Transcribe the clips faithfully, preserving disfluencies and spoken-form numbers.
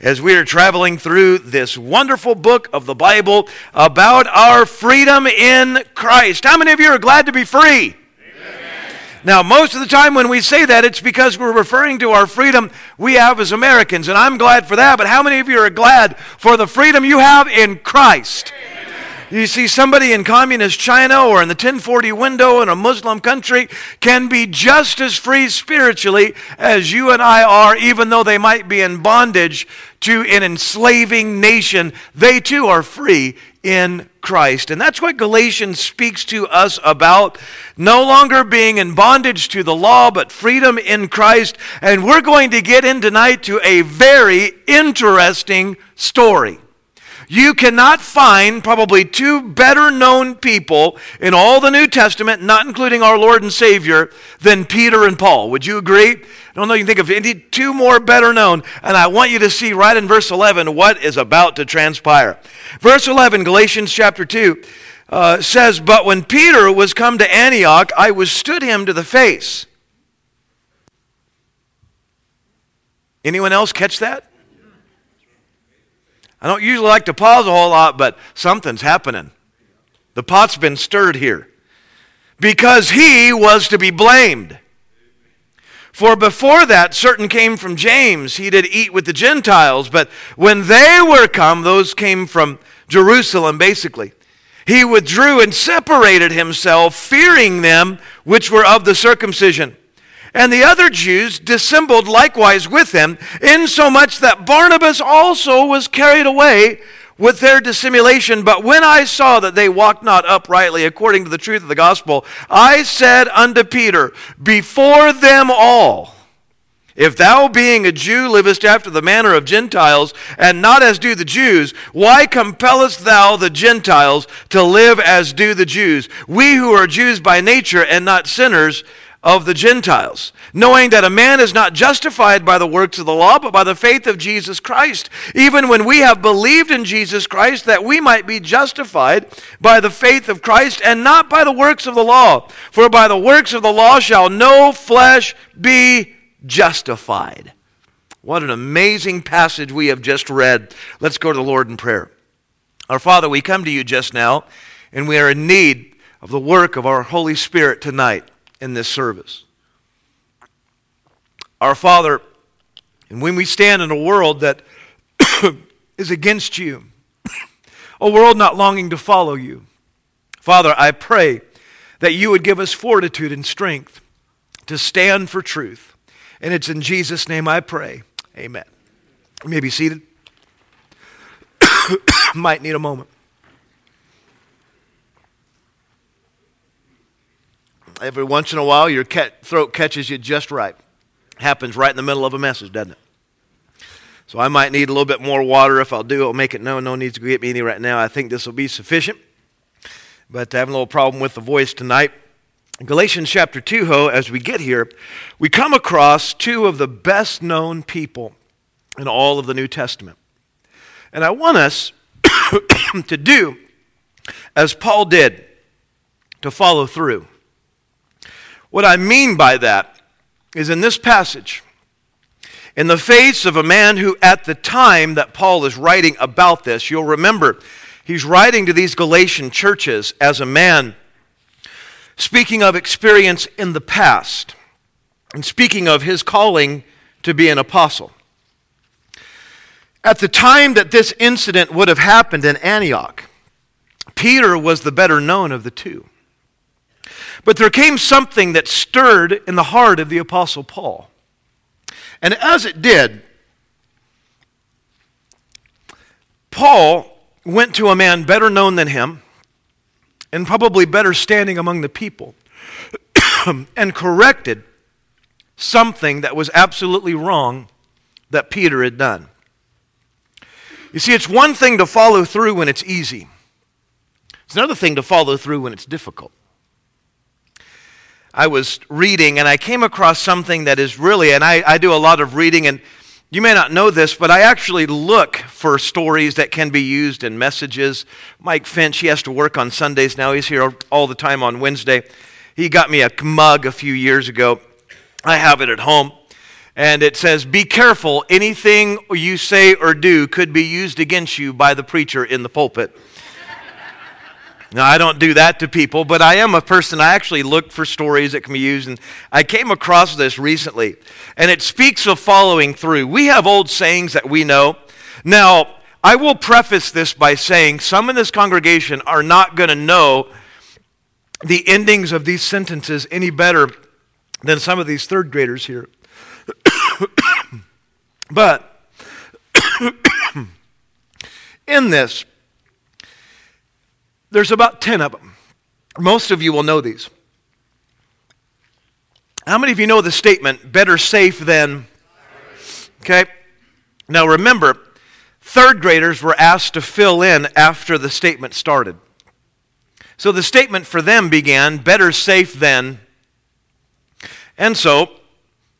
as we are traveling through this wonderful book of the Bible about our freedom in Christ. How many of you are glad to be free? Amen. Now, most of the time when we say that, it's because we're referring to our freedom we have as Americans, and I'm glad for that, but how many of you are glad for the freedom you have in Christ? Amen. You see, somebody in communist China or in the ten forty window in a Muslim country can be just as free spiritually as you and I are, even though they might be in bondage to an enslaving nation. They too are free in Christ. And that's what Galatians speaks to us about, no longer being in bondage to the law, but freedom in Christ. And we're going to get in tonight to a very interesting story. You cannot find probably two better known people in all the New Testament, not including our Lord and Savior, than Peter and Paul. Would you agree? I don't know, you can think of any two more better known, and I want you to see right in verse eleven what is about to transpire. Verse eleven, Galatians chapter two, uh, says, "But when Peter was come to Antioch, I withstood him to the face." Anyone else catch that? I don't usually like to pause a whole lot, but something's happening. The pot's been stirred here. "Because he was to be blamed. For before that, certain came from James. He did eat with the Gentiles, but when they were come," those came from Jerusalem basically, "he withdrew and separated himself, fearing them which were of the circumcision. And the other Jews dissembled likewise with him, insomuch that Barnabas also was carried away with their dissimulation. But when I saw that they walked not uprightly according to the truth of the gospel, I said unto Peter, before them all, if thou being a Jew livest after the manner of Gentiles, and not as do the Jews, why compellest thou the Gentiles to live as do the Jews? We who are Jews by nature and not sinners of the Gentiles, knowing that a man is not justified by the works of the law, but by the faith of Jesus Christ, even when we have believed in Jesus Christ, that we might be justified by the faith of Christ, and not by the works of the law. For by the works of the law shall no flesh be justified." What an amazing passage we have just read. Let's go to the Lord in prayer. Our Father, we come to you just now, and we are in need of the work of our Holy Spirit tonight in this service. Our Father, and when we stand in a world that is against you, a world not longing to follow you, Father, I pray that you would give us fortitude and strength to stand for truth. And it's in Jesus' name I pray. Amen. You may be seated. Might need a moment. Every once in a while, your cat throat catches you just right. Happens right in the middle of a message, doesn't it? So I might need a little bit more water. If I'll do, I'll make it known. No need to get me any right now. I think this will be sufficient. But I have a little problem with the voice tonight. In Galatians chapter two, ho, as we get here, we come across two of the best known people in all of the New Testament. And I want us to do as Paul did, to follow through. What I mean by that is, in this passage, in the face of a man who at the time that Paul is writing about this, you'll remember he's writing to these Galatian churches as a man speaking of experience in the past and speaking of his calling to be an apostle. At the time that this incident would have happened in Antioch, Peter was the better known of the two. But there came something that stirred in the heart of the Apostle Paul. And as it did, Paul went to a man better known than him and probably better standing among the people and corrected something that was absolutely wrong that Peter had done. You see, it's one thing to follow through when it's easy. It's another thing to follow through when it's difficult. I was reading and I came across something that is really, and I, I do a lot of reading, and you may not know this, but I actually look for stories that can be used in messages. Mike Finch, he has to work on Sundays now. He's here all the time on Wednesday. He got me a mug a few years ago. I have it at home. And it says, be careful, anything you say or do could be used against you by the preacher in the pulpit. Now, I don't do that to people, but I am a person. I actually look for stories that can be used, and I came across this recently, and it speaks of following through. We have old sayings that we know. Now, I will preface this by saying some in this congregation are not going to know the endings of these sentences any better than some of these third graders here. But in this, there's about ten of them. Most of you will know these. How many of you know the statement, better safe than... Okay. Now remember, third graders were asked to fill in after the statement started. So the statement for them began, better safe than... And so...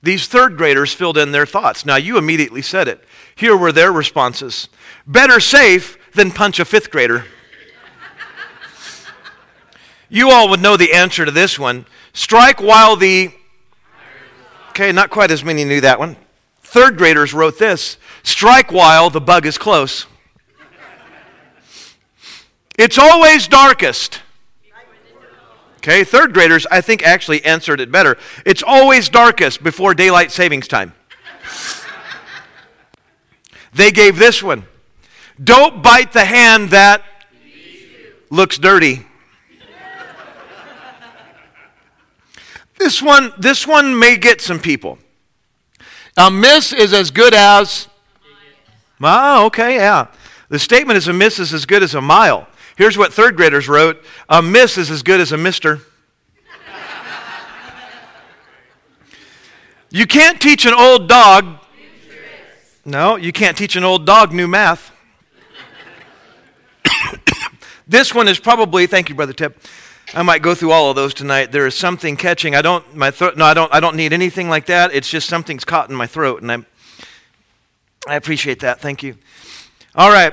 these third graders filled in their thoughts. Now, you immediately said it. Here were their responses. Better safe than punch a fifth grader. You all would know the answer to this one. Strike while the... Okay, not quite as many knew that one. Third graders wrote this. Strike while the bug is close. It's always darkest. Okay, third graders, I think, actually answered it better. It's always darkest before daylight savings time. They gave this one. Don't bite the hand that looks dirty. This one, this one may get some people. A miss is as good as... Ah, okay, yeah. The statement is a miss is as good as a mile. Here's what third graders wrote. A miss is as good as a mister. You can't teach an old dog. No, you can't teach an old dog new math. This one is probably, thank you, Brother Tip. I might go through all of those tonight. There is something catching. I don't, my throat, no, I don't, I don't need anything like that. It's just something's caught in my throat, and I, I appreciate that. Thank you. All right.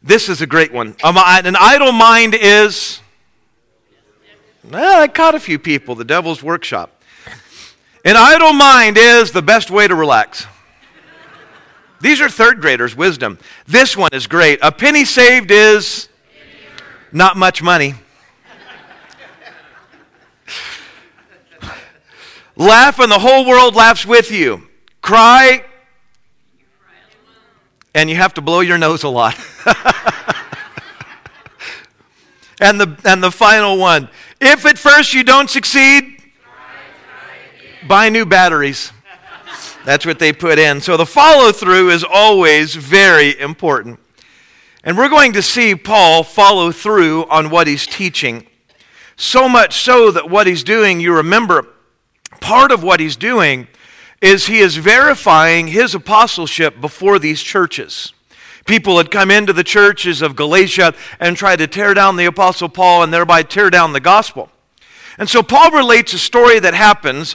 This is a great one. An idle mind is... Well, I caught a few people. The Devil's Workshop. An idle mind is the best way to relax. These are third graders' wisdom. This one is great. A penny saved is not much money. Laugh and the whole world laughs with you. Cry... and you have to blow your nose a lot. and the and the final one. If at first you don't succeed, try, try buy new batteries. That's what they put in. So the follow-through is always very important. And we're going to see Paul follow through on what he's teaching. So much so that what he's doing, you remember, part of what he's doing is he is verifying his apostleship before these churches. People had come into the churches of Galatia and tried to tear down the Apostle Paul and thereby tear down the gospel. And so Paul relates a story that happens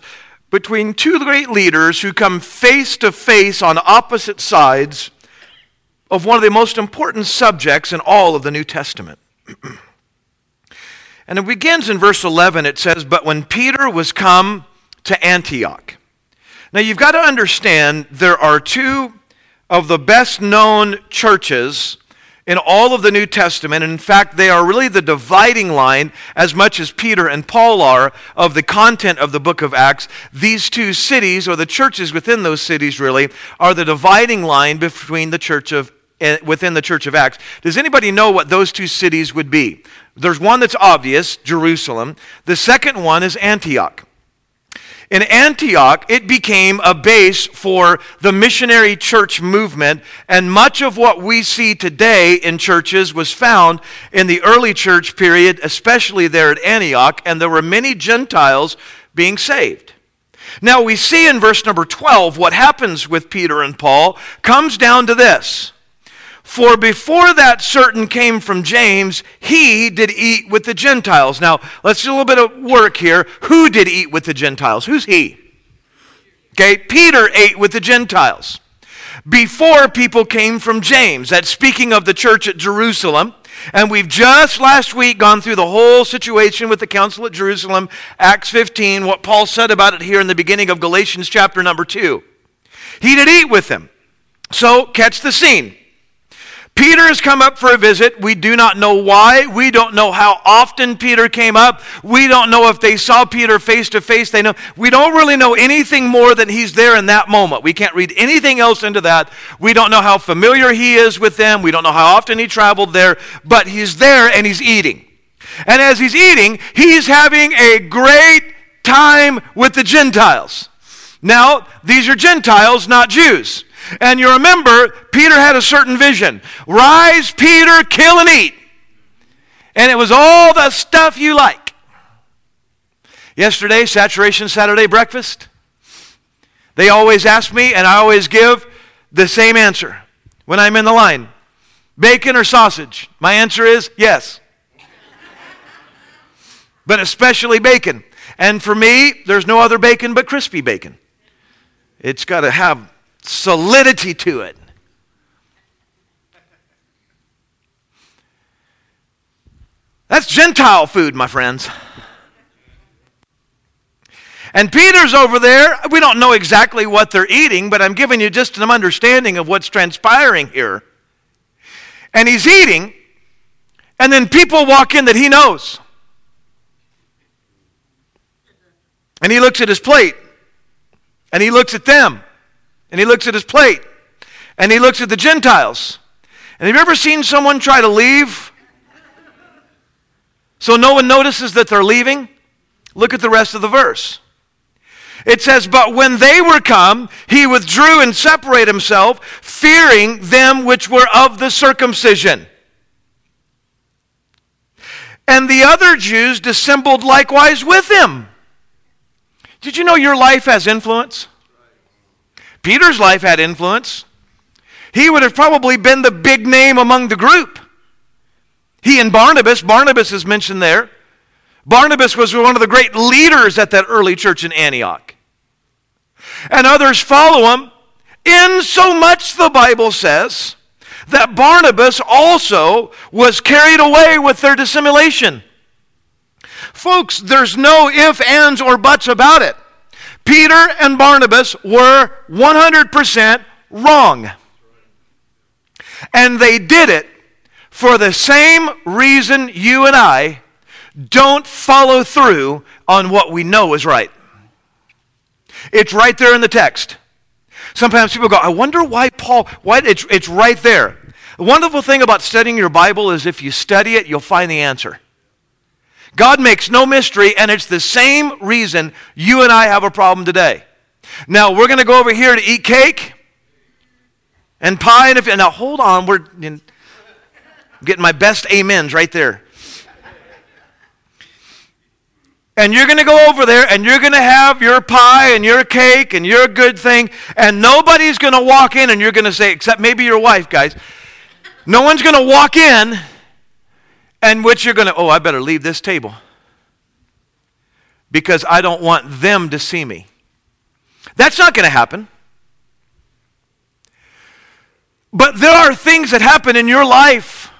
between two great leaders who come face to face on opposite sides of one of the most important subjects in all of the New Testament. And it begins in verse eleven. It says, but when Peter was come to Antioch... Now, you've got to understand there are two of the best-known churches in all of the New Testament. In fact, they are really the dividing line, as much as Peter and Paul are, of the content of the book of Acts. These two cities, or the churches within those cities, really, are the dividing line between the church of within the church of Acts. Does anybody know what those two cities would be? There's one that's obvious, Jerusalem. The second one is Antioch. In Antioch, it became a base for the missionary church movement, and much of what we see today in churches was found in the early church period, especially there at Antioch, and there were many Gentiles being saved. Now we see in verse number twelve what happens with Peter and Paul comes down to this. For before that certain came from James, he did eat with the Gentiles. Now, let's do a little bit of work here. Who did eat with the Gentiles? Who's he? Okay, Peter ate with the Gentiles. before people came from James. That's speaking of the church at Jerusalem. And we've just last week gone through the whole situation with the council at Jerusalem, Acts fifteen, what Paul said about it here in the beginning of Galatians chapter number two. He did eat with them. So catch the scene. Peter has come up for a visit. We do not know why. We don't know how often Peter came up. We don't know if they saw Peter face to face. They know. We don't really know anything more than he's there in that moment. We can't read anything else into that. We don't know how familiar he is with them. We don't know how often he traveled there, but he's there and he's eating. And as he's eating, he's having a great time with the Gentiles. Now, these are Gentiles, not Jews. And you remember, Peter had a certain vision. Rise, Peter, kill and eat. And it was all the stuff you like. Yesterday, Saturation Saturday breakfast, they always ask me, and I always give the same answer when I'm in the line. Bacon or sausage? My answer is yes. But especially bacon. And for me, there's no other bacon but crispy bacon. It's got to have solidity to it. That's Gentile food, my friends. And Peter's over there. We don't know exactly what they're eating, but I'm giving you just an understanding of what's transpiring here. And he's eating, and then people walk in that he knows. And he looks at his plate, and he looks at them. And he looks at his plate. And he looks at the Gentiles. And have you ever seen someone try to leave so no one notices that they're leaving? Look at the rest of the verse. It says, but when they were come, he withdrew and separated himself, fearing them which were of the circumcision. And the other Jews dissembled likewise with him. Did you know your life has influence? Peter's life had influence. He would have probably been the big name among the group. He and Barnabas, Barnabas is mentioned there. Barnabas was one of the great leaders at that early church in Antioch. And others follow him, insomuch the Bible says that Barnabas also was carried away with their dissimulation. Folks, there's no ifs, ands, or buts about it. Peter and Barnabas were one hundred percent wrong. And they did it for the same reason you and I don't follow through on what we know is right. It's right there in the text. Sometimes people go, I wonder why Paul, why it's, it's right there. The wonderful thing about studying your Bible is if you study it, you'll find the answer. God makes no mystery, and it's the same reason you and I have a problem today. Now, we're going to go over here to eat cake and pie. And if, now, hold on. We're in, getting my best amens right there. And you're going to go over there, and you're going to have your pie and your cake and your good thing, and nobody's going to walk in, and you're going to say, except maybe your wife, guys. No one's going to walk in. And which you're going to, oh, I better leave this table because I don't want them to see me. That's not going to happen. But there are things that happen in your life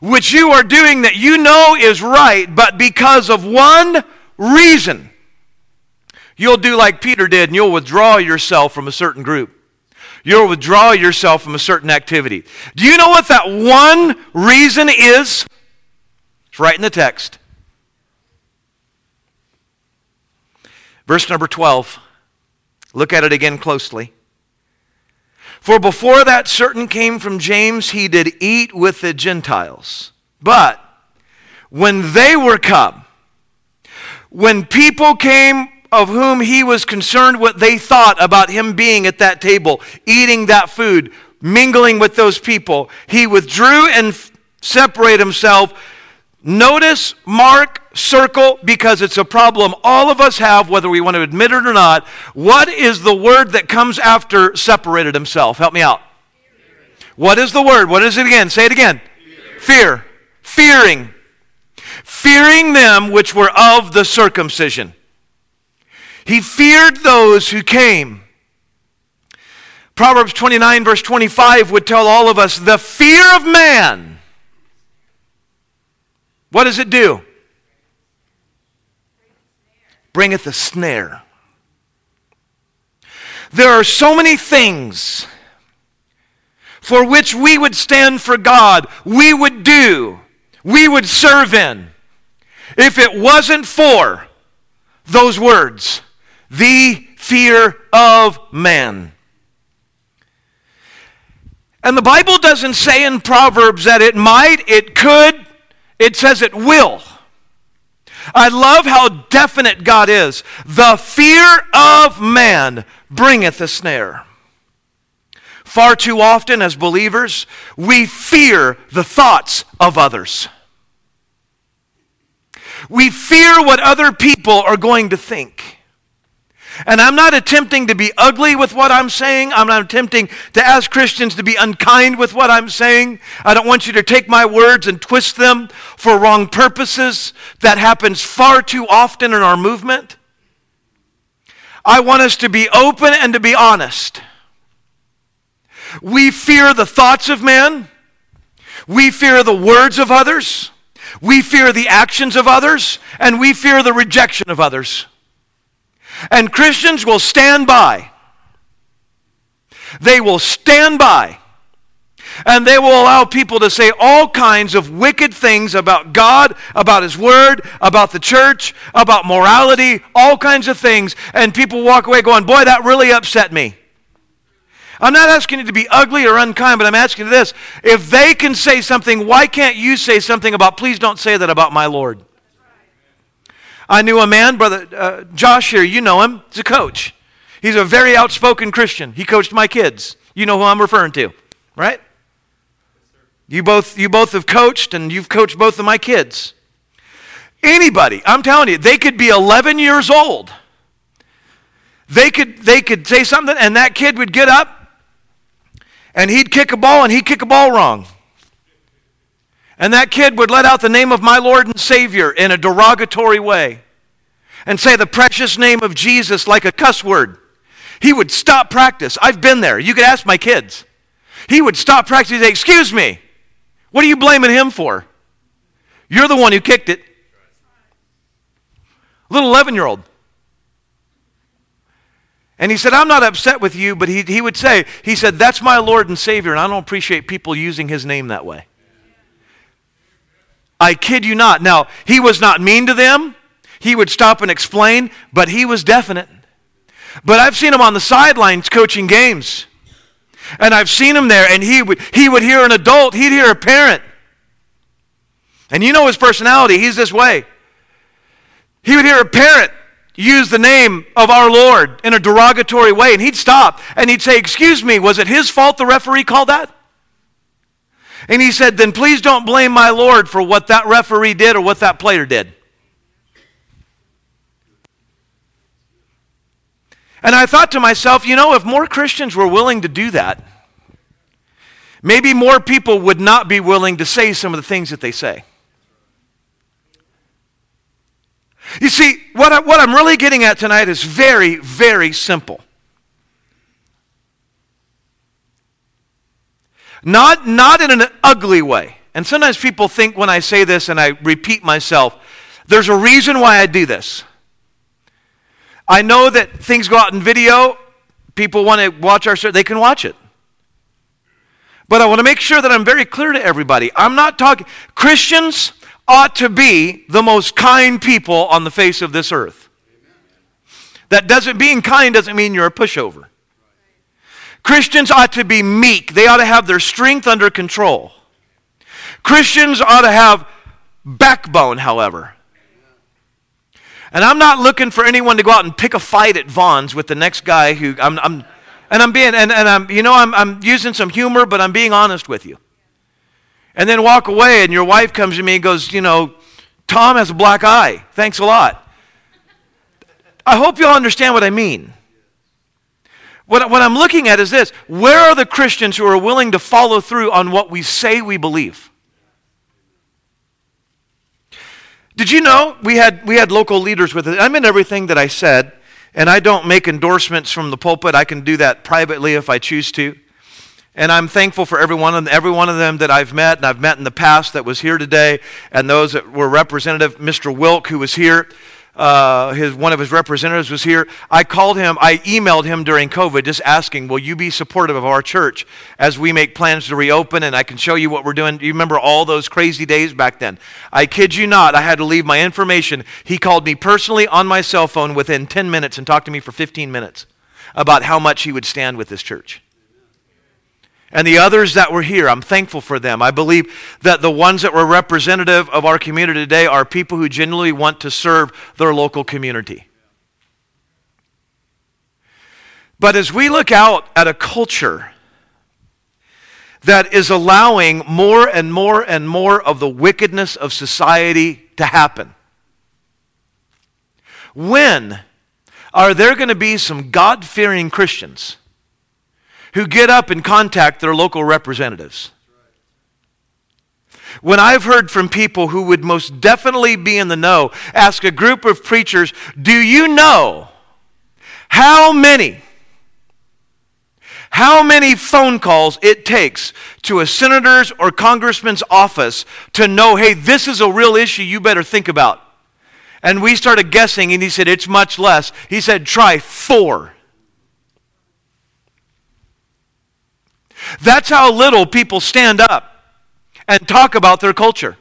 which you are doing that you know is right, but because of one reason, you'll do like Peter did and you'll withdraw yourself from a certain group. You'll withdraw yourself from a certain activity. Do you know what that one reason is? It's right in the text. Verse number twelve. Look at it again closely. For before that certain came from James, he did eat with the Gentiles. But when they were come, when people came of whom he was concerned what they thought about him being at that table, eating that food, mingling with those people. He withdrew and f- separated himself. Notice, mark, circle, because it's a problem all of us have, whether we want to admit it or not. What is the word that comes after separated himself? Help me out. Fearing. What is the word? What is it again? Say it again. Fear. Fear. Fearing. Fearing them which were of the circumcision. He feared those who came. Proverbs twenty-nine, verse twenty-five would tell all of us, the fear of man, what does it do? Bringeth a snare. There are so many things for which we would stand for God, we would do, we would serve in, if it wasn't for those words, the fear of man. And the Bible doesn't say in Proverbs that it might, it could, it says it will. I love how definite God is. The fear of man bringeth a snare. Far too often as believers, we fear the thoughts of others. We fear what other people are going to think. And I'm not attempting to be ugly with what I'm saying. I'm not attempting to ask Christians to be unkind with what I'm saying. I don't want you to take my words and twist them for wrong purposes. That happens far too often in our movement. I want us to be open and to be honest. We fear the thoughts of men. We fear the words of others. We fear the actions of others. And we fear the rejection of others. And Christians will stand by. They will stand by. And they will allow people to say all kinds of wicked things about God, about His Word, about the church, about morality, all kinds of things. And people walk away going, boy, that really upset me. I'm not asking you to be ugly or unkind, but I'm asking you this. If they can say something, why can't you say something about, please don't say that about my Lord? I knew a man, Brother uh, Josh here, you know him. He's a coach. He's a very outspoken Christian. He coached my kids. You know who I'm referring to, right? You both, you both have coached, and you've coached both of my kids. Anybody, I'm telling you, they could be eleven years old. They could, they could say something, and that kid would get up, and he'd kick a ball, and he'd kick a ball wrong. And that kid would let out the name of my Lord and Savior in a derogatory way and say the precious name of Jesus like a cuss word. He would stop practice. I've been there. You could ask my kids. He would stop practice and say, excuse me, what are you blaming him for? You're the one who kicked it. Little eleven-year-old. And he said, I'm not upset with you, but he, he would say, he said, that's my Lord and Savior, and I don't appreciate people using his name that way. I kid you not. Now, he was not mean to them. He would stop and explain, but he was definite. But I've seen him on the sidelines coaching games. And I've seen him there, and he would he would hear an adult. He'd hear a parent. And you know his personality. He's this way. He would hear a parent use the name of our Lord in a derogatory way, and he'd stop, and he'd say, excuse me, was it his fault the referee called that? And he said, then please don't blame my Lord for what that referee did or what that player did. And I thought to myself, you know, if more Christians were willing to do that, maybe more people would not be willing to say some of the things that they say. You see, what, I, what I'm really getting at tonight is very, very simple. Not not in an ugly way. And sometimes people think when I say this and I repeat myself, there's a reason why I do this. I know that things go out in video. People want to watch our show. They can watch it. But I want to make sure that I'm very clear to everybody. I'm not talking. Christians ought to be the most kind people on the face of this earth. That doesn't, being kind doesn't mean you're a pushover. Christians ought to be meek. They ought to have their strength under control. Christians ought to have backbone, however. And I'm not looking for anyone to go out and pick a fight at Vaughn's with the next guy who I'm, I'm and I'm being and, and I'm you know I'm I'm using some humor, but I'm being honest with you. And then walk away and your wife comes to me and goes, you know, Tom has a black eye. Thanks a lot. I hope you all understand what I mean. What, what I'm looking at is this. Where are the Christians who are willing to follow through on what we say we believe? Did you know we had we had local leaders with us? I'm in everything that I said And I don't make endorsements from the pulpit. I can do that privately if I choose to. And I'm thankful for every one, of them, every one of them that I've met, and I've met in the past that was here today, and those that were representative. Mister Wilk, who was here, uh, his one of his representatives was here. I called him, I emailed him during COVID just asking, will you be supportive of our church as we make plans to reopen, and I can show you what we're doing. Do you remember all those crazy days back then? I kid you not, I had to leave my information. He called me personally on my cell phone within ten minutes and talked to me for fifteen minutes about how much he would stand with this church. And the others that were here, I'm thankful for them. I believe that the ones that were representative of our community today are people who genuinely want to serve their local community. But as we look out at a culture that is allowing more and more and more of the wickedness of society to happen, when are there going to be some God-fearing Christians who get up and contact their local representatives? When I've heard from people who would most definitely be in the know, ask a group of preachers, do you know how many, how many phone calls it takes to a senator's or congressman's office to know, hey, this is a real issue you better think about? And we started guessing, and he said, it's much less. He said, try four. That's how little people stand up and talk about their culture.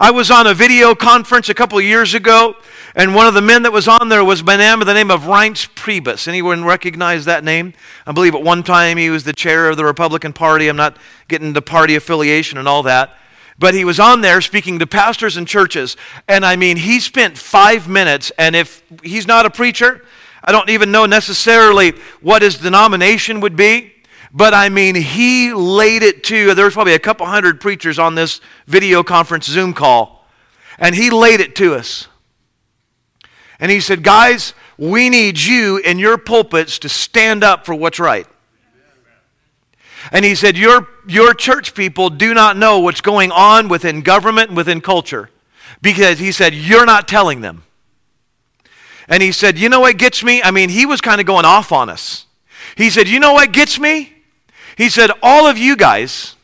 I was on a video conference a couple of years ago, and one of the men that was on there was by the name of Reince Priebus. Anyone recognize that name? I believe at one time he was the chair of the Republican Party. I'm not getting into party affiliation and all that. But he was on there speaking to pastors and churches, and I mean, he spent five minutes, and if he's not a preacher, I don't even know necessarily what his denomination would be. But I mean, he laid it to, there was probably a couple hundred preachers on this video conference Zoom call, and he laid it to us. And he said, guys, we need you in your pulpits to stand up for what's right. And he said, your, your church people do not know what's going on within government and within culture, because he said, you're not telling them. And he said, you know what gets me? I mean, he was kind of going off on us. He said, you know what gets me? He said, all of you guys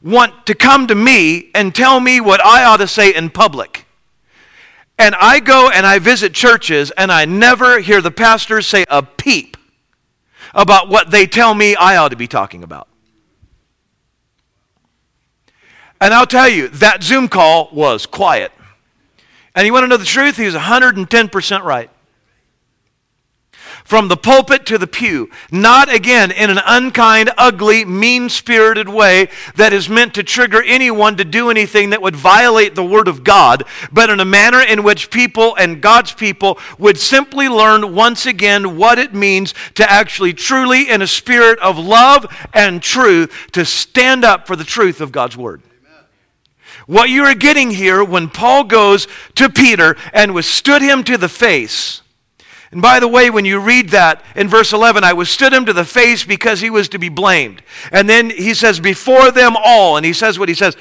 want to come to me and tell me what I ought to say in public. And I go and I visit churches, and I never hear the pastors say a peep about what they tell me I ought to be talking about. And I'll tell you, that Zoom call was quiet. And you want to know the truth? He was one hundred ten percent right. From the pulpit to the pew, not again in an unkind, ugly, mean-spirited way that is meant to trigger anyone to do anything that would violate the Word of God, but in a manner in which people and God's people would simply learn once again what it means to actually truly, in a spirit of love and truth, to stand up for the truth of God's Word. What you are getting here when Paul goes to Peter and withstood him to the face. And by the way, when you read that in verse eleven, I withstood him to the face because he was to be blamed. And then he says, before them all, and he says what he says.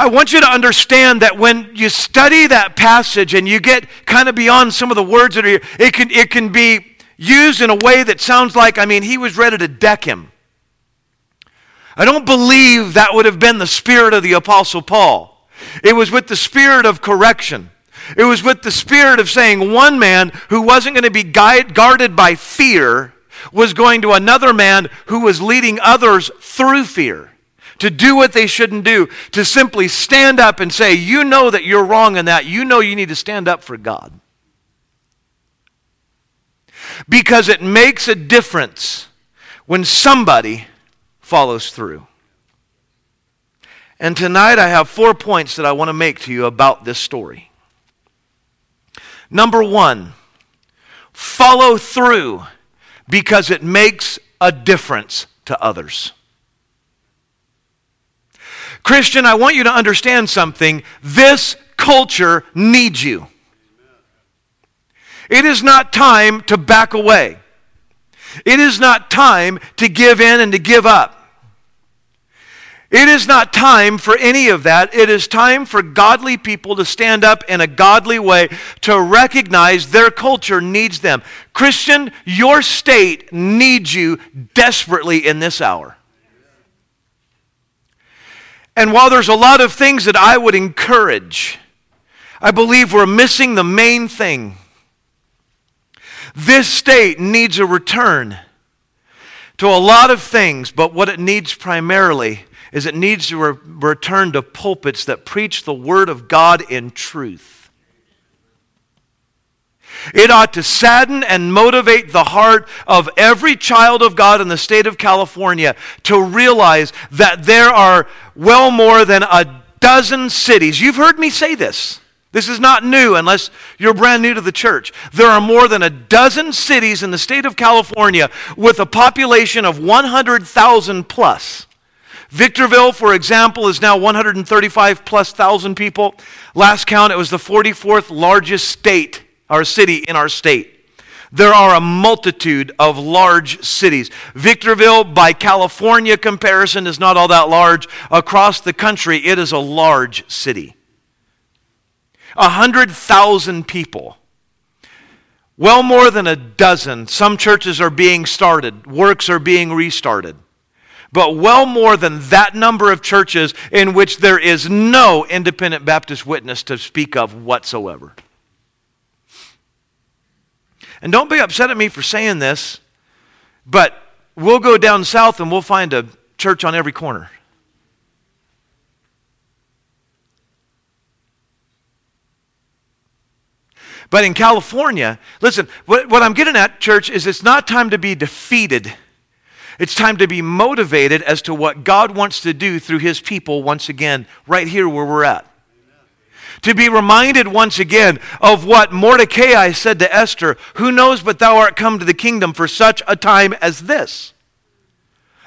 I want you to understand that when you study that passage and you get kind of beyond some of the words that are here, it can, it can be used in a way that sounds like, I mean, he was ready to deck him. I don't believe that would have been the spirit of the Apostle Paul. It was with the spirit of correction. It was with the spirit of saying one man who wasn't going to be guide, guarded by fear was going to another man who was leading others through fear to do what they shouldn't do, to simply stand up and say, you know that you're wrong in that. You know you need to stand up for God. Because it makes a difference when somebody follows through. And tonight I have four points that I want to make to you about this story. Number one, follow through because it makes a difference to others. Christian, I want you to understand something. This culture needs you. It is not time to back away. It is not time to give in and to give up. It is not time for any of that. It is time for godly people to stand up in a godly way to recognize their culture needs them. Christian, your state needs you desperately in this hour. And while there's a lot of things that I would encourage, I believe we're missing the main thing. This state needs a return to a lot of things, but what it needs primarily is it needs to re- return to pulpits that preach the Word of God in truth. It ought to sadden and motivate the heart of every child of God in the state of California to realize that there are well more than a dozen cities. You've heard me say this. This is not new unless you're brand new to the church. There are more than a dozen cities in the state of California with a population of one hundred thousand plus. Victorville, for example, is now one hundred thirty-five plus thousand people. Last count, it was the forty-fourth largest state, our city in our state. There are a multitude of large cities. Victorville, by California comparison, is not all that large. Across the country, it is a large city. A hundred thousand people. Well more than a dozen. Some churches are being started. Works are being restarted. But well more than that number of churches in which there is no independent Baptist witness to speak of whatsoever. And don't be upset at me for saying this, but we'll go down south and we'll find a church on every corner. But in California, listen, what, what I'm getting at, church, is it's not time to be defeated. It's time to be motivated as to what God wants to do through His people once again, right here where we're at. Amen. To be reminded once again of what Mordecai said to Esther, who knows but thou art come to the kingdom for such a time as this.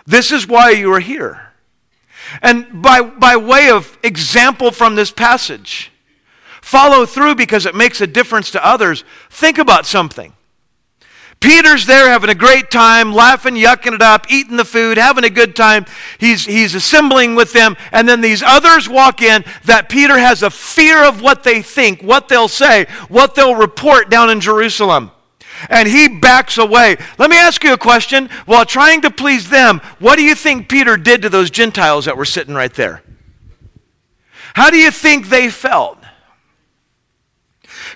This is why you are here. And by, by way of example from this passage, follow through because it makes a difference to others. Think about something. Peter's there having a great time, laughing, yucking it up, eating the food, having a good time. He's, he's assembling with them. And then these others walk in that Peter has a fear of what they think, what they'll say, what they'll report down in Jerusalem. And he backs away. Let me ask you a question. While trying to please them, what do you think Peter did to those Gentiles that were sitting right there? How do you think they felt?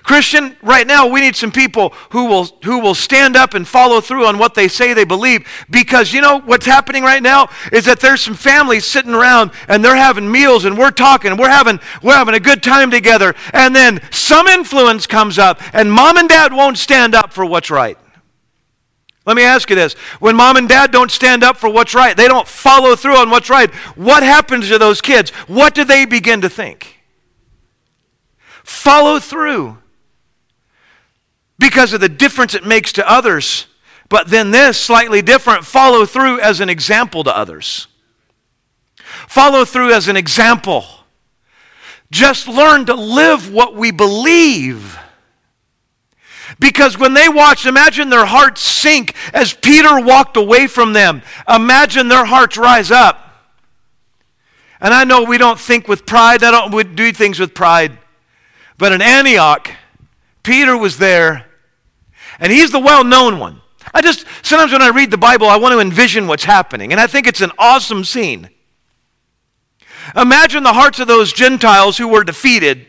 Christian, right now we need some people who will who will stand up and follow through on what they say they believe, because you know what's happening right now is that there's some families sitting around and they're having meals and we're talking and we're having we're having a good time together, and then some influence comes up and mom and dad won't stand up for what's right. Let me ask you this. When mom and dad don't stand up for what's right, they don't follow through on what's right, what happens to those kids? What do they begin to think? Follow through. Because of the difference it makes to others. But then this, slightly different, follow through as an example to others. Follow through as an example. Just learn to live what we believe. Because when they watched, imagine their hearts sink as Peter walked away from them. Imagine their hearts rise up. And I know we don't think with pride. I don't we do things with pride. But in Antioch, Peter was there, and he's the well-known one. I just, sometimes when I read the Bible, I want to envision what's happening, and I think it's an awesome scene. Imagine the hearts of those Gentiles who were defeated,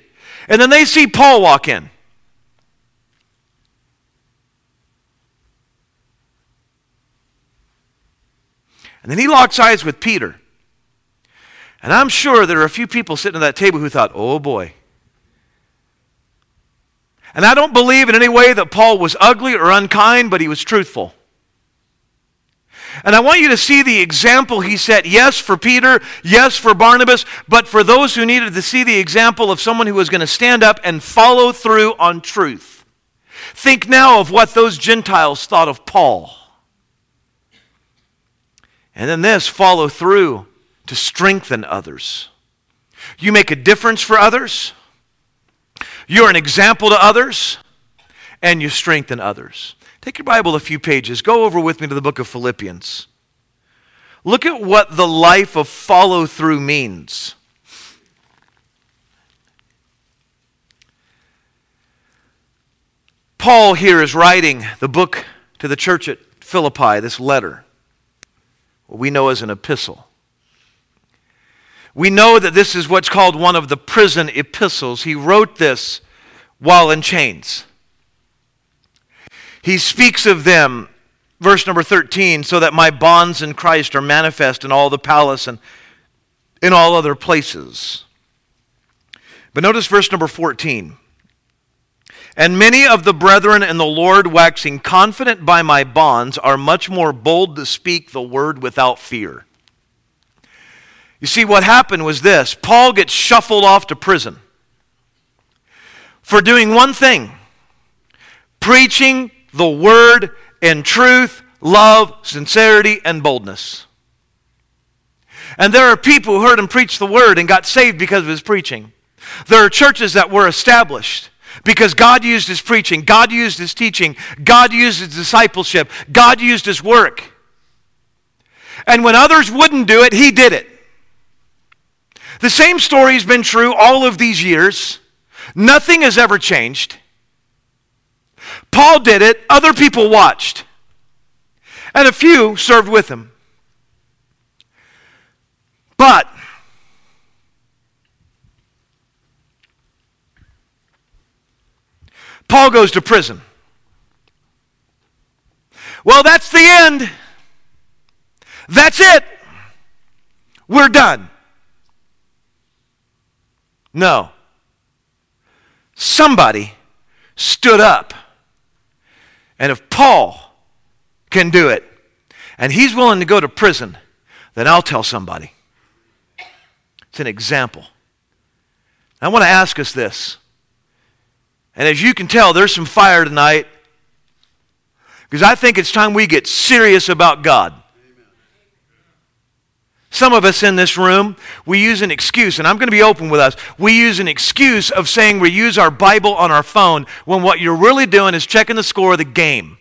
and then they see Paul walk in. And then he locks eyes with Peter. And I'm sure there are a few people sitting at that table who thought, oh boy. And I don't believe in any way that Paul was ugly or unkind, but he was truthful. And I want you to see the example he set, yes, for Peter, yes, for Barnabas, but for those who needed to see the example of someone who was going to stand up and follow through on truth. Think now of what those Gentiles thought of Paul. And then this, follow through to strengthen others. You make a difference for others. You're an example to others, and you strengthen others. Take your Bible a few pages. Go over with me to the book of Philippians. Look at what the life of follow-through means. Paul here is writing the book to the church at Philippi, this letter, what we know as an epistle. We know that this is what's called one of the prison epistles. He wrote this while in chains. He speaks of them, verse number thirteen, so that my bonds in Christ are manifest in all the palace and in all other places. But notice verse number fourteen. And many of the brethren in the Lord, waxing confident by my bonds, are much more bold to speak the word without fear. You see, what happened was this. Paul gets shuffled off to prison for doing one thing: preaching the word in truth, love, sincerity, and boldness. And there are people who heard him preach the word and got saved because of his preaching. There are churches that were established because God used his preaching, God used his teaching, God used his discipleship, God used his work. And when others wouldn't do it, he did it. The same story has been true all of these years. Nothing has ever changed. Paul did it. Other people watched. And a few served with him. But Paul goes to prison. Well, that's the end. That's it. We're done. No. Somebody stood up. And if Paul can do it, and he's willing to go to prison, then I'll tell somebody. It's an example. I want to ask us this. And as you can tell, there's some fire tonight, because I think it's time we get serious about God. Some of us in this room, we use an excuse, and I'm going to be open with us. We use an excuse of saying we use our Bible on our phone when what you're really doing is checking the score of the game.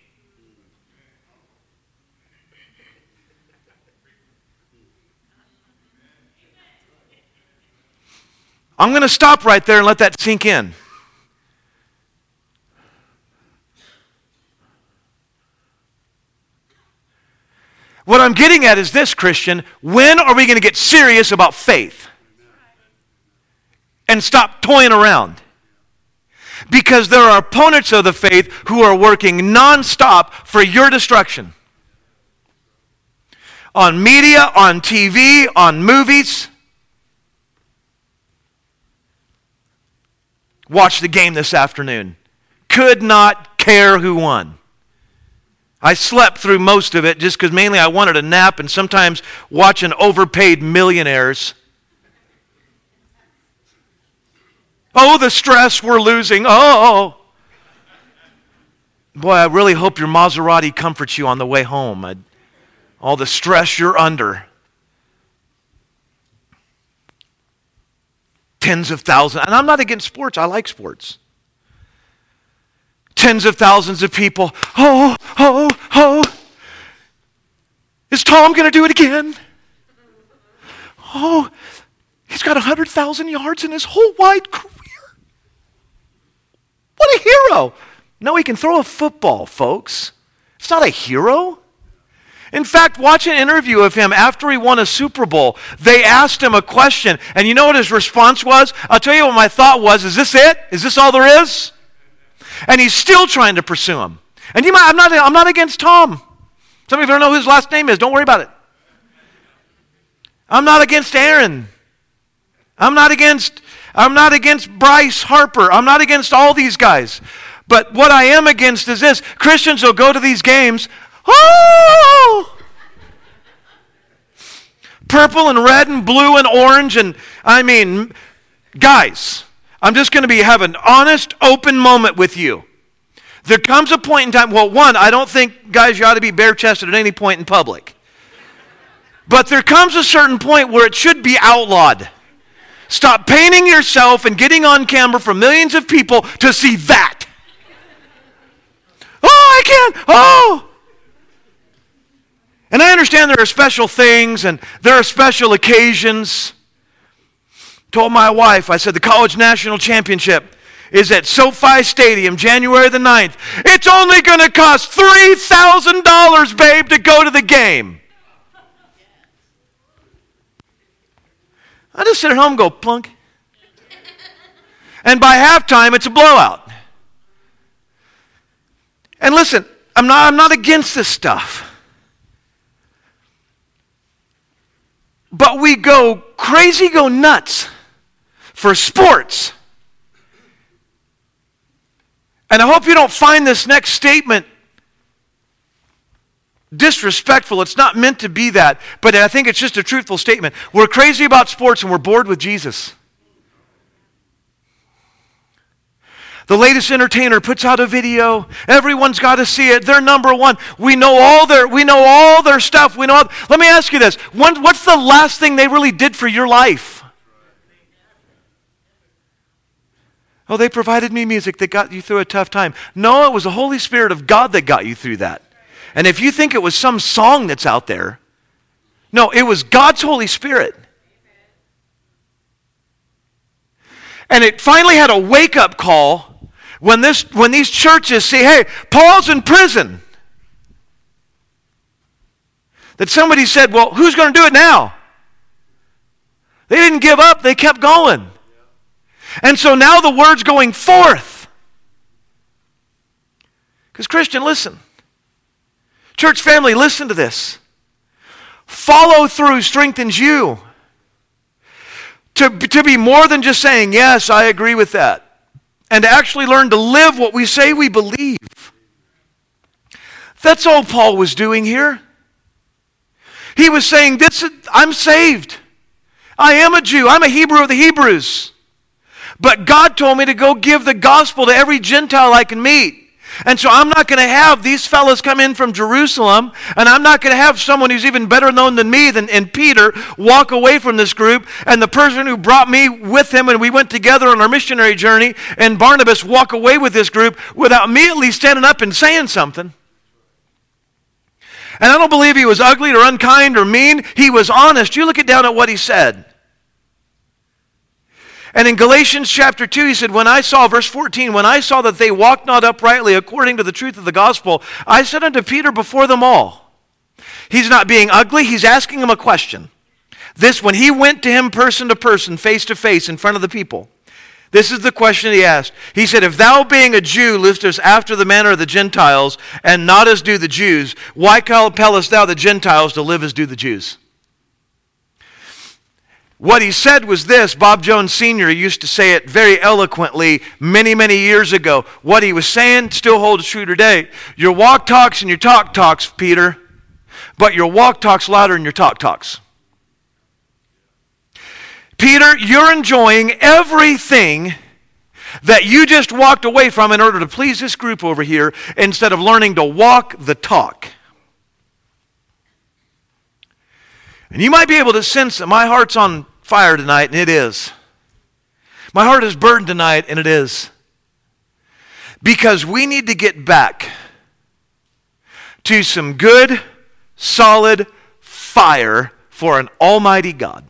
I'm going to stop right there and let that sink in. What I'm getting at is this, Christian: when are we going to get serious about faith and stop toying around? Because there are opponents of the faith who are working nonstop for your destruction. On media, on T V, on movies. Watch the game this afternoon. Could not care who won. I slept through most of it just because mainly I wanted a nap and sometimes watching overpaid millionaires. Oh, the stress we're losing. Oh. Boy, I really hope your Maserati comforts you on the way home. I, all the stress you're under. Tens of thousands. And I'm not against sports. I like sports. Tens of thousands of people. Oh, oh, oh. Is Tom going to do it again? Oh, he's got one hundred thousand yards in his whole wide career. What a hero. No, he can throw a football, folks. It's not a hero. In fact, watch an interview of him after he won a Super Bowl. They asked him a question, and you know what his response was? I'll tell you what my thought was. Is this it? Is this all there is? And he's still trying to pursue him. And you might, I'm not, I'm not against Tom. Some of you don't know who his last name is. Don't worry about it. I'm not against Aaron. I'm not against, I'm not against Bryce Harper. I'm not against all these guys. But what I am against is this. Christians will go to these games, oh, purple and red and blue and orange, and I mean, guys, I'm just going to be having an honest, open moment with you. There comes a point in time, well, one, I don't think, guys, you ought to be bare-chested at any point in public. But there comes a certain point where it should be outlawed. Stop painting yourself and getting on camera for millions of people to see that. Oh, I can't. Oh. And I understand there are special things and there are special occasions. I told my wife, I said, the college national championship is at SoFi Stadium, January the ninth. It's only going to cost three thousand dollars, babe, to go to the game. I just sit at home and go plunk. And by halftime, it's a blowout. And listen, I'm not, I'm not against this stuff. But we go crazy, go nuts for sports. And I hope you don't find this next statement disrespectful. It's not meant to be that, but I think it's just a truthful statement. We're crazy about sports and we're bored with Jesus. The latest entertainer puts out a video. Everyone's got to see it. They're number one. We know all their, we know all their stuff. We know all, let me ask you this. When, what's the last thing they really did for your life? Oh, they provided me music that got you through a tough time. No, it was the Holy Spirit of God that got you through that. And if you think it was some song that's out there, no, it was God's Holy Spirit. And it finally had a wake-up call. When this, when these churches see, hey, Paul's in prison, that somebody said, well, who's going to do it now? They didn't give up. They kept going. And so now the word's going forth. Because Christian, listen. Church family, listen to this. Follow through strengthens you. To, to be more than just saying, yes, I agree with that. And to actually learn to live what we say we believe. That's all Paul was doing here. He was saying, "This, I'm saved. I am a Jew. I'm a Hebrew of the Hebrews. But God told me to go give the gospel to every Gentile I can meet. And so I'm not going to have these fellas come in from Jerusalem, and I'm not going to have someone who's even better known than me, than and Peter, walk away from this group, and the person who brought me with him and we went together on our missionary journey, and Barnabas, walk away with this group without me at least standing up and saying something." And I don't believe he was ugly or unkind or mean. He was honest. You look it down at what he said. And in Galatians chapter two, he said, when I saw, verse fourteen, when I saw that they walked not uprightly according to the truth of the gospel, I said unto Peter before them all. He's not being ugly. He's asking him a question. This, when he went to him person to person, face to face, in front of the people, this is the question he asked. He said, if thou being a Jew livest after the manner of the Gentiles, and not as do the Jews, why compellest thou the Gentiles to live as do the Jews? What he said was this. Bob Jones Senior used to say it very eloquently many, many years ago. What he was saying still holds true today. Your walk talks and your talk talks, Peter, but your walk talks louder than your talk talks. Peter, you're enjoying everything that you just walked away from in order to please this group over here instead of learning to walk the talk. And you might be able to sense that my heart's on fire tonight, and it is. My heart is burdened tonight, and it is. Because we need to get back to some good, solid fire for an almighty God.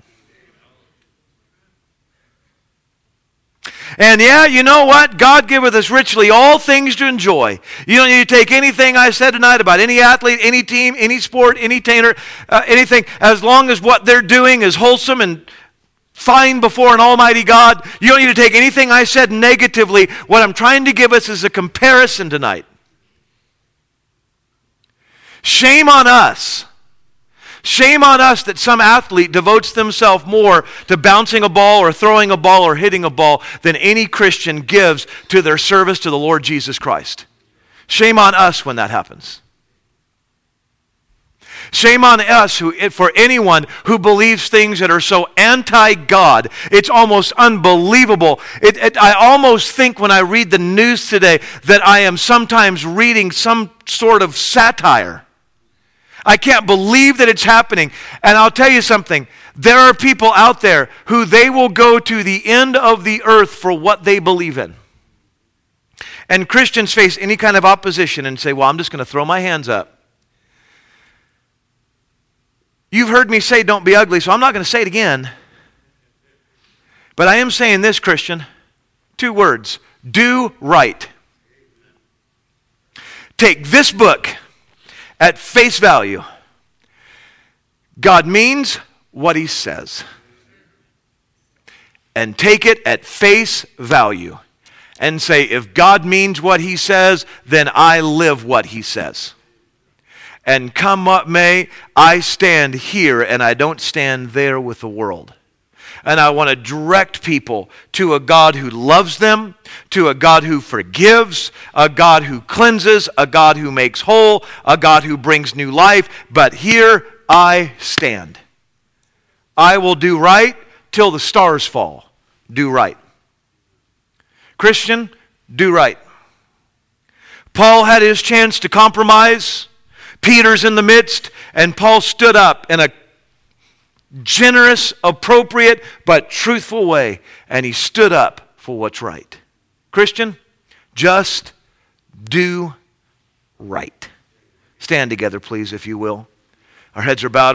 And yeah, you know what? God giveth us richly all things to enjoy. You don't need to take anything I said tonight about any athlete, any team, any sport, any tainer, uh, anything. As long as what they're doing is wholesome and fine before an almighty God, you don't need to take anything I said negatively. What I'm trying to give us is a comparison tonight. Shame on us. Shame on us that some athlete devotes themselves more to bouncing a ball or throwing a ball or hitting a ball than any Christian gives to their service to the Lord Jesus Christ. Shame on us when that happens. Shame on us who, for anyone who believes things that are so anti-God. It's almost unbelievable. It, it, I almost think when I read the news today that I am sometimes reading some sort of satire. I can't believe that it's happening. And I'll tell you something. There are people out there who they will go to the end of the earth for what they believe in. And Christians face any kind of opposition and say, well, I'm just going to throw my hands up. You've heard me say don't be ugly, so I'm not going to say it again. But I am saying this, Christian. Two words. Do right. Take this book at face value. God means what he says. And take it at face value. And say, if God means what he says, then I live what he says. And come what may, I stand here and I don't stand there with the world. And I want to direct people to a God who loves them, to a God who forgives, a God who cleanses, a God who makes whole, a God who brings new life. But here I stand. I will do right till the stars fall. Do right. Christian, do right. Paul had his chance to compromise. Peter's in the midst, and Paul stood up in a generous, appropriate, but truthful way, and he stood up for what's right. Christian, just do right. Stand together, please, if you will. Our heads are bowed.